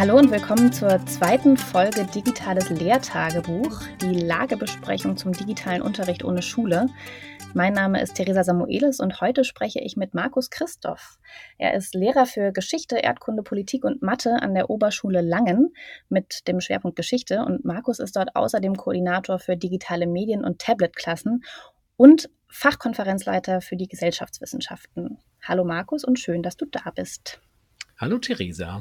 Hallo und willkommen zur zweiten Folge Digitales Lehrtagebuch, die Lagebesprechung zum digitalen Unterricht ohne Schule. Mein Name ist Theresa Samuelis und heute spreche ich mit Markus Christoph. Er ist Lehrer für Geschichte, Erdkunde, Politik und Mathe an der Oberschule Langen mit dem Schwerpunkt Geschichte. Und Markus ist dort außerdem Koordinator für digitale Medien- und Tablet-Klassen und Fachkonferenzleiter für die Gesellschaftswissenschaften. Hallo Markus und schön, dass du da bist. Hallo Theresa.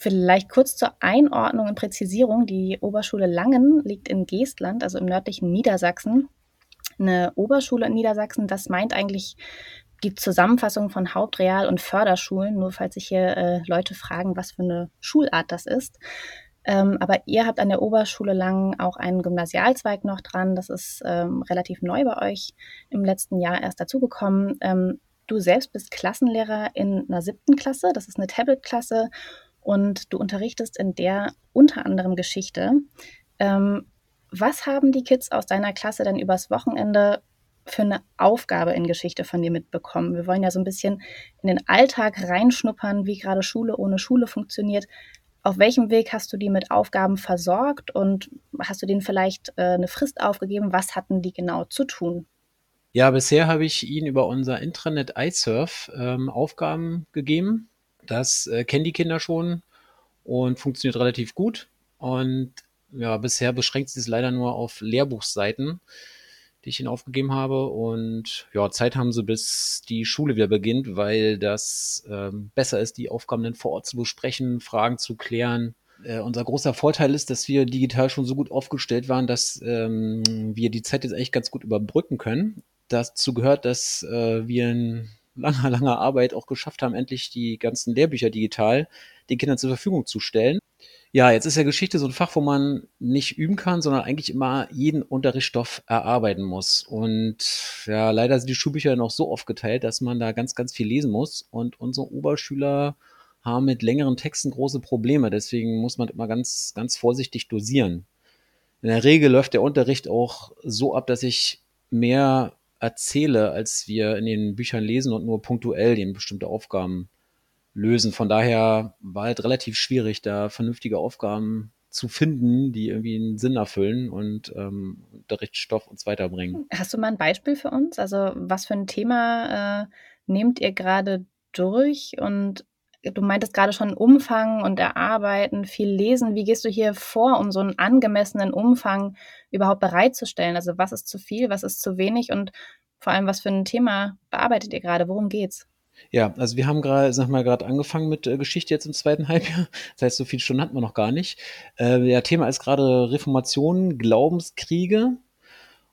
Vielleicht kurz zur Einordnung und Präzisierung. Die Oberschule Langen liegt in Geestland, also im nördlichen Niedersachsen. Eine Oberschule in Niedersachsen, das meint eigentlich die Zusammenfassung von Hauptreal- und Förderschulen, nur falls sich hier Leute fragen, was für eine Schulart das ist. Aber ihr habt an der Oberschule Langen auch einen Gymnasialzweig noch dran. Das ist relativ neu bei euch, im letzten Jahr erst dazugekommen. Du selbst bist Klassenlehrer in einer 7. Klasse, das ist eine Tablet-Klasse und du unterrichtest in der unter anderem Geschichte. Was haben die Kids aus deiner Klasse denn übers Wochenende für eine Aufgabe in Geschichte von dir mitbekommen? Wir wollen ja so ein bisschen in den Alltag reinschnuppern, wie gerade Schule ohne Schule funktioniert. Auf welchem Weg hast du die mit Aufgaben versorgt und hast du denen vielleicht eine Frist aufgegeben? Was hatten die genau zu tun? Ja, bisher habe ich ihnen über unser Intranet iSurf Aufgaben gegeben. Das kennen die Kinder schon und funktioniert relativ gut. Und ja, bisher beschränkt sich es leider nur auf Lehrbuchseiten, die ich ihnen aufgegeben habe. Und ja, Zeit haben sie, bis die Schule wieder beginnt, weil das besser ist, die Aufgaben dann vor Ort zu besprechen, Fragen zu klären. Unser großer Vorteil ist, dass wir digital schon so gut aufgestellt waren, dass wir die Zeit jetzt eigentlich ganz gut überbrücken können. Dazu gehört, dass wir in langer Arbeit auch geschafft haben, endlich die ganzen Lehrbücher digital den Kindern zur Verfügung zu stellen. Ja, jetzt ist ja Geschichte so ein Fach, wo man nicht üben kann, sondern eigentlich immer jeden Unterrichtsstoff erarbeiten muss. Und ja, leider sind die Schulbücher noch so aufgeteilt, dass man da ganz, ganz viel lesen muss. Und unsere Oberschüler haben mit längeren Texten große Probleme. Deswegen muss man immer ganz, ganz vorsichtig dosieren. In der Regel läuft der Unterricht auch so ab, dass ich mehr erzähle, als wir in den Büchern lesen und nur punktuell eben bestimmte Aufgaben lösen. Von daher war halt relativ schwierig, da vernünftige Aufgaben zu finden, die irgendwie einen Sinn erfüllen und Unterrichtsstoff uns weiterbringen. Hast du mal ein Beispiel für uns? Also was für ein Thema nehmt ihr gerade durch? Und du meintest gerade schon Umfang und Erarbeiten, viel Lesen. Wie gehst du hier vor, um so einen angemessenen Umfang überhaupt bereitzustellen? Also was ist zu viel, was ist zu wenig und vor allem, was für ein Thema bearbeitet ihr gerade? Worum geht's? Ja, also wir haben gerade angefangen mit Geschichte jetzt im zweiten Halbjahr. Das heißt, so viele Stunden hatten wir noch gar nicht. Ja, Thema ist gerade Reformation, Glaubenskriege.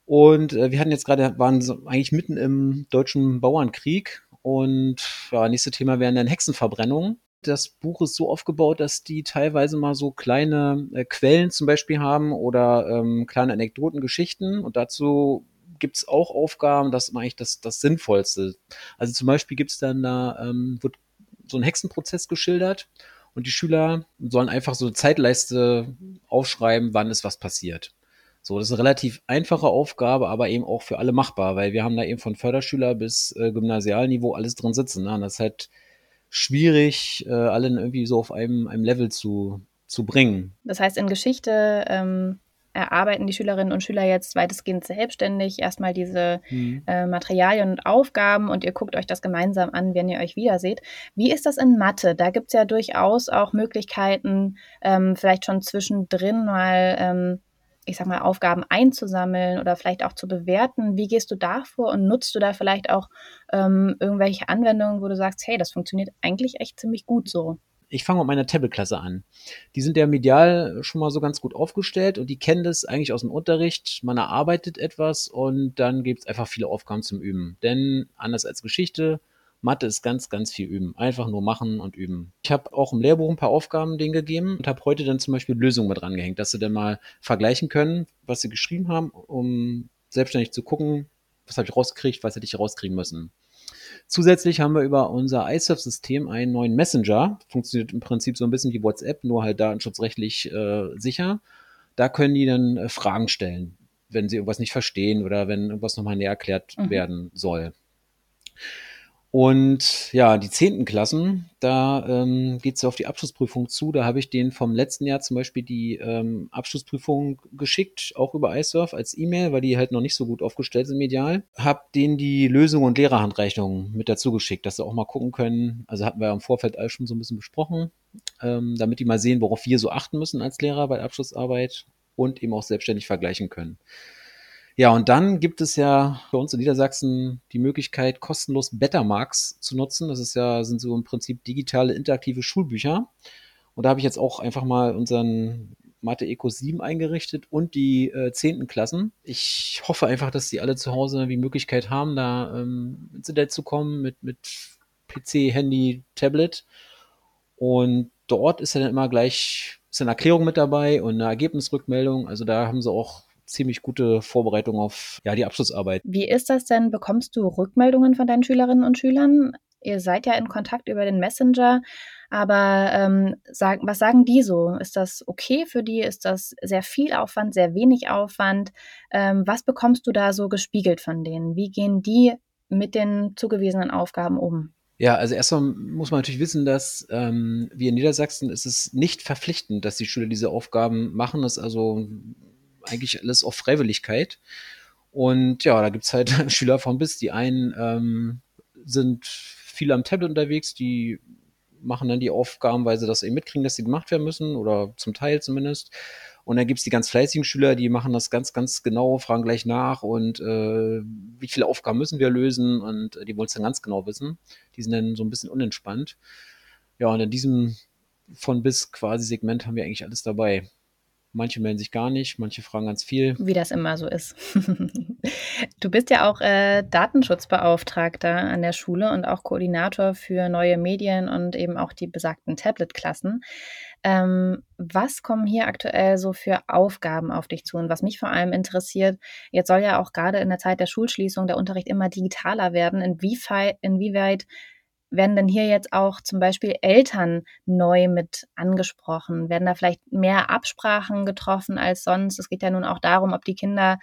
Und wir hatten jetzt gerade, waren so eigentlich mitten im deutschen Bauernkrieg. Und ja, nächste Thema wären dann Hexenverbrennungen. Das Buch ist so aufgebaut, dass die teilweise mal so kleine Quellen zum Beispiel haben oder kleine Anekdoten, Geschichten. Und dazu gibt es auch Aufgaben, das ist eigentlich das Sinnvollste. Also zum Beispiel gibt es dann da, wird so ein Hexenprozess geschildert und die Schüler sollen einfach so eine Zeitleiste aufschreiben, wann ist was passiert. So, das ist eine relativ einfache Aufgabe, aber eben auch für alle machbar, weil wir haben da eben von Förderschüler bis Gymnasialniveau alles drin sitzen. Ne? Und das ist halt schwierig, alle irgendwie so auf einem Level zu bringen. Das heißt, in Geschichte erarbeiten die Schülerinnen und Schüler jetzt weitestgehend selbstständig erstmal diese Materialien und Aufgaben und ihr guckt euch das gemeinsam an, wenn ihr euch wiederseht. Wie ist das in Mathe? Da gibt es ja durchaus auch Möglichkeiten, vielleicht schon zwischendrin mal Aufgaben einzusammeln oder vielleicht auch zu bewerten. Wie gehst du da vor und nutzt du da vielleicht auch irgendwelche Anwendungen, wo du sagst, hey, das funktioniert eigentlich echt ziemlich gut so? Ich fange mit meiner Tablet-Klasse an. Die sind ja medial schon mal so ganz gut aufgestellt und die kennen das eigentlich aus dem Unterricht. Man erarbeitet etwas und dann gibt es einfach viele Aufgaben zum Üben. Denn anders als Geschichte, Mathe ist ganz, ganz viel Üben. Einfach nur machen und üben. Ich habe auch im Lehrbuch ein paar Aufgaben denen gegeben und habe heute dann zum Beispiel Lösungen mit rangehängt, dass sie dann mal vergleichen können, was sie geschrieben haben, um selbstständig zu gucken, was habe ich rausgekriegt, was hätte ich rauskriegen müssen. Zusätzlich haben wir über unser iSurf-System einen neuen Messenger. Funktioniert im Prinzip so ein bisschen wie WhatsApp, nur halt datenschutzrechtlich sicher. Da können die dann Fragen stellen, wenn sie irgendwas nicht verstehen oder wenn irgendwas nochmal näher erklärt werden soll. Und ja, die 10. Klassen, da geht es auf die Abschlussprüfung zu. Da habe ich denen vom letzten Jahr zum Beispiel die Abschlussprüfung geschickt, auch über iSurf als E-Mail, weil die halt noch nicht so gut aufgestellt sind medial. Hab denen die Lösungen und Lehrerhandreichungen mit dazu geschickt, dass sie auch mal gucken können. Also hatten wir ja im Vorfeld alles schon so ein bisschen besprochen, damit die mal sehen, worauf wir so achten müssen als Lehrer bei der Abschlussarbeit und eben auch selbstständig vergleichen können. Ja, und dann gibt es ja bei uns in Niedersachsen die Möglichkeit, kostenlos Bettermarks zu nutzen. Das ist ja, sind so im Prinzip digitale, interaktive Schulbücher. Und da habe ich jetzt auch einfach mal unseren Mathe Eco 7 eingerichtet und die 10. Klassen. Ich hoffe einfach, dass die alle zu Hause die Möglichkeit haben, da ins Internet zu kommen mit PC, Handy, Tablet. Und dort ist ja dann immer gleich ist eine Erklärung mit dabei und eine Ergebnisrückmeldung. Also da haben sie auch ziemlich gute Vorbereitung auf die Abschlussarbeit. Wie ist das denn? Bekommst du Rückmeldungen von deinen Schülerinnen und Schülern? Ihr seid ja in Kontakt über den Messenger, aber was sagen die so? Ist das okay für die? Ist das sehr viel Aufwand, sehr wenig Aufwand? Was bekommst du da so gespiegelt von denen? Wie gehen die mit den zugewiesenen Aufgaben um? Ja, also erstmal muss man natürlich wissen, dass wir in Niedersachsen ist es nicht verpflichtend, dass die Schüler diese Aufgaben machen. Das ist also eigentlich alles auf Freiwilligkeit. Und ja, da gibt es halt Schüler von bis. Die einen sind viel am Tablet unterwegs, die machen dann die Aufgaben, weil sie das eben mitkriegen, dass sie gemacht werden müssen oder zum Teil zumindest. Und dann gibt es die ganz fleißigen Schüler, die machen das ganz, ganz genau, fragen gleich nach und wie viele Aufgaben müssen wir lösen und die wollen es dann ganz genau wissen. Die sind dann so ein bisschen unentspannt. Ja, und in diesem von bis quasi Segment haben wir eigentlich alles dabei. Manche melden sich gar nicht, manche fragen ganz viel. Wie das immer so ist. Du bist ja auch Datenschutzbeauftragter an der Schule und auch Koordinator für neue Medien und eben auch die besagten Tablet-Klassen. Was kommen hier aktuell so für Aufgaben auf dich zu? Und was mich vor allem interessiert, jetzt soll ja auch gerade in der Zeit der Schulschließung der Unterricht immer digitaler werden. Inwieweit werden denn hier jetzt auch zum Beispiel Eltern neu mit angesprochen? Werden da vielleicht mehr Absprachen getroffen als sonst? Es geht ja nun auch darum, ob die Kinder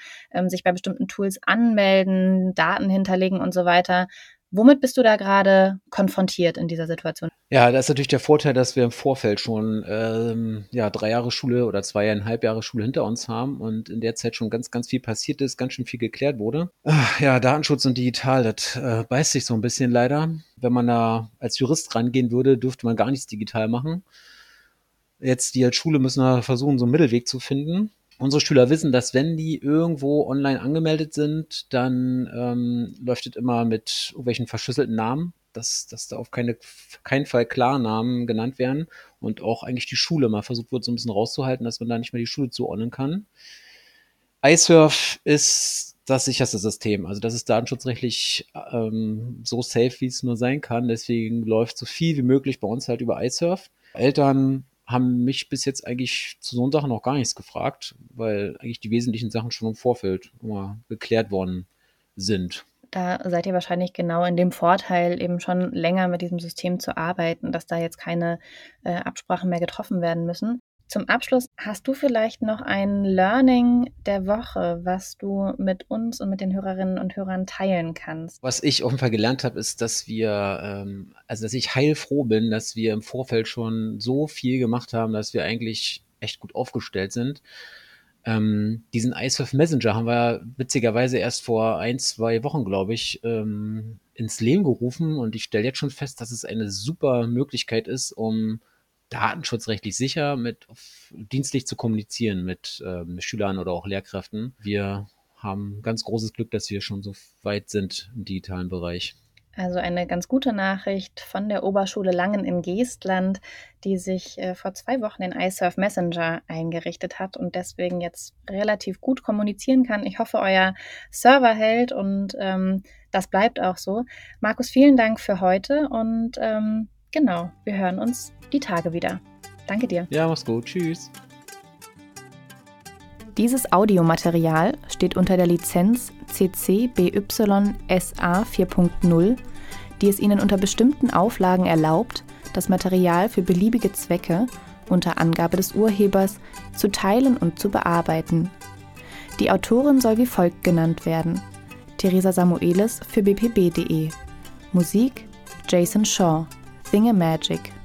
sich bei bestimmten Tools anmelden, Daten hinterlegen und so weiter. Womit bist du da gerade konfrontiert in dieser Situation? Ja, da ist natürlich der Vorteil, dass wir im Vorfeld schon 3 Jahre Schule oder 2,5 Jahre Schule hinter uns haben und in der Zeit schon ganz, ganz viel passiert ist, ganz schön viel geklärt wurde. Ja, Datenschutz und digital, das beißt sich so ein bisschen leider. Wenn man da als Jurist rangehen würde, dürfte man gar nichts digital machen. Jetzt die als Schule müssen wir versuchen, so einen Mittelweg zu finden. Unsere Schüler wissen, dass wenn die irgendwo online angemeldet sind, dann läuft es immer mit irgendwelchen verschlüsselten Namen, dass da auf keinen Fall Klarnamen genannt werden und auch eigentlich die Schule mal versucht wird, so ein bisschen rauszuhalten, dass man da nicht mehr die Schule zuordnen kann. iSurf ist das sicherste System. Also das ist datenschutzrechtlich so safe, wie es nur sein kann. Deswegen läuft so viel wie möglich bei uns halt über iSurf. Eltern haben mich bis jetzt eigentlich zu so Sachen noch gar nichts gefragt, weil eigentlich die wesentlichen Sachen schon im Vorfeld immer geklärt worden sind. Da seid ihr wahrscheinlich genau in dem Vorteil, eben schon länger mit diesem System zu arbeiten, dass da jetzt keine Absprachen mehr getroffen werden müssen. Zum Abschluss, hast du vielleicht noch ein Learning der Woche, was du mit uns und mit den Hörerinnen und Hörern teilen kannst? Was ich auf jeden Fall gelernt habe, ist, dass dass ich heilfroh bin, dass wir im Vorfeld schon so viel gemacht haben, dass wir eigentlich echt gut aufgestellt sind. Diesen iSurf Messenger haben wir witzigerweise erst vor 1-2 Wochen, glaube ich, ins Leben gerufen. Und ich stelle jetzt schon fest, dass es eine super Möglichkeit ist, um datenschutzrechtlich sicher dienstlich zu kommunizieren mit Schülern oder auch Lehrkräften. Wir haben ganz großes Glück, dass wir schon so weit sind im digitalen Bereich. Also eine ganz gute Nachricht von der Oberschule Langen in Geestland, die sich vor 2 Wochen den iSurf Messenger eingerichtet hat und deswegen jetzt relativ gut kommunizieren kann. Ich hoffe, euer Server hält und das bleibt auch so. Markus, vielen Dank für heute und genau, wir hören uns die Tage wieder. Danke dir. Ja, mach's gut. Tschüss. Dieses Audiomaterial steht unter der Lizenz CC BY-SA 4.0, die es Ihnen unter bestimmten Auflagen erlaubt, das Material für beliebige Zwecke, unter Angabe des Urhebers, zu teilen und zu bearbeiten. Die Autorin soll wie folgt genannt werden: Theresa Samuelis für bpb.de. Musik Jason Shaw, Thingamajig.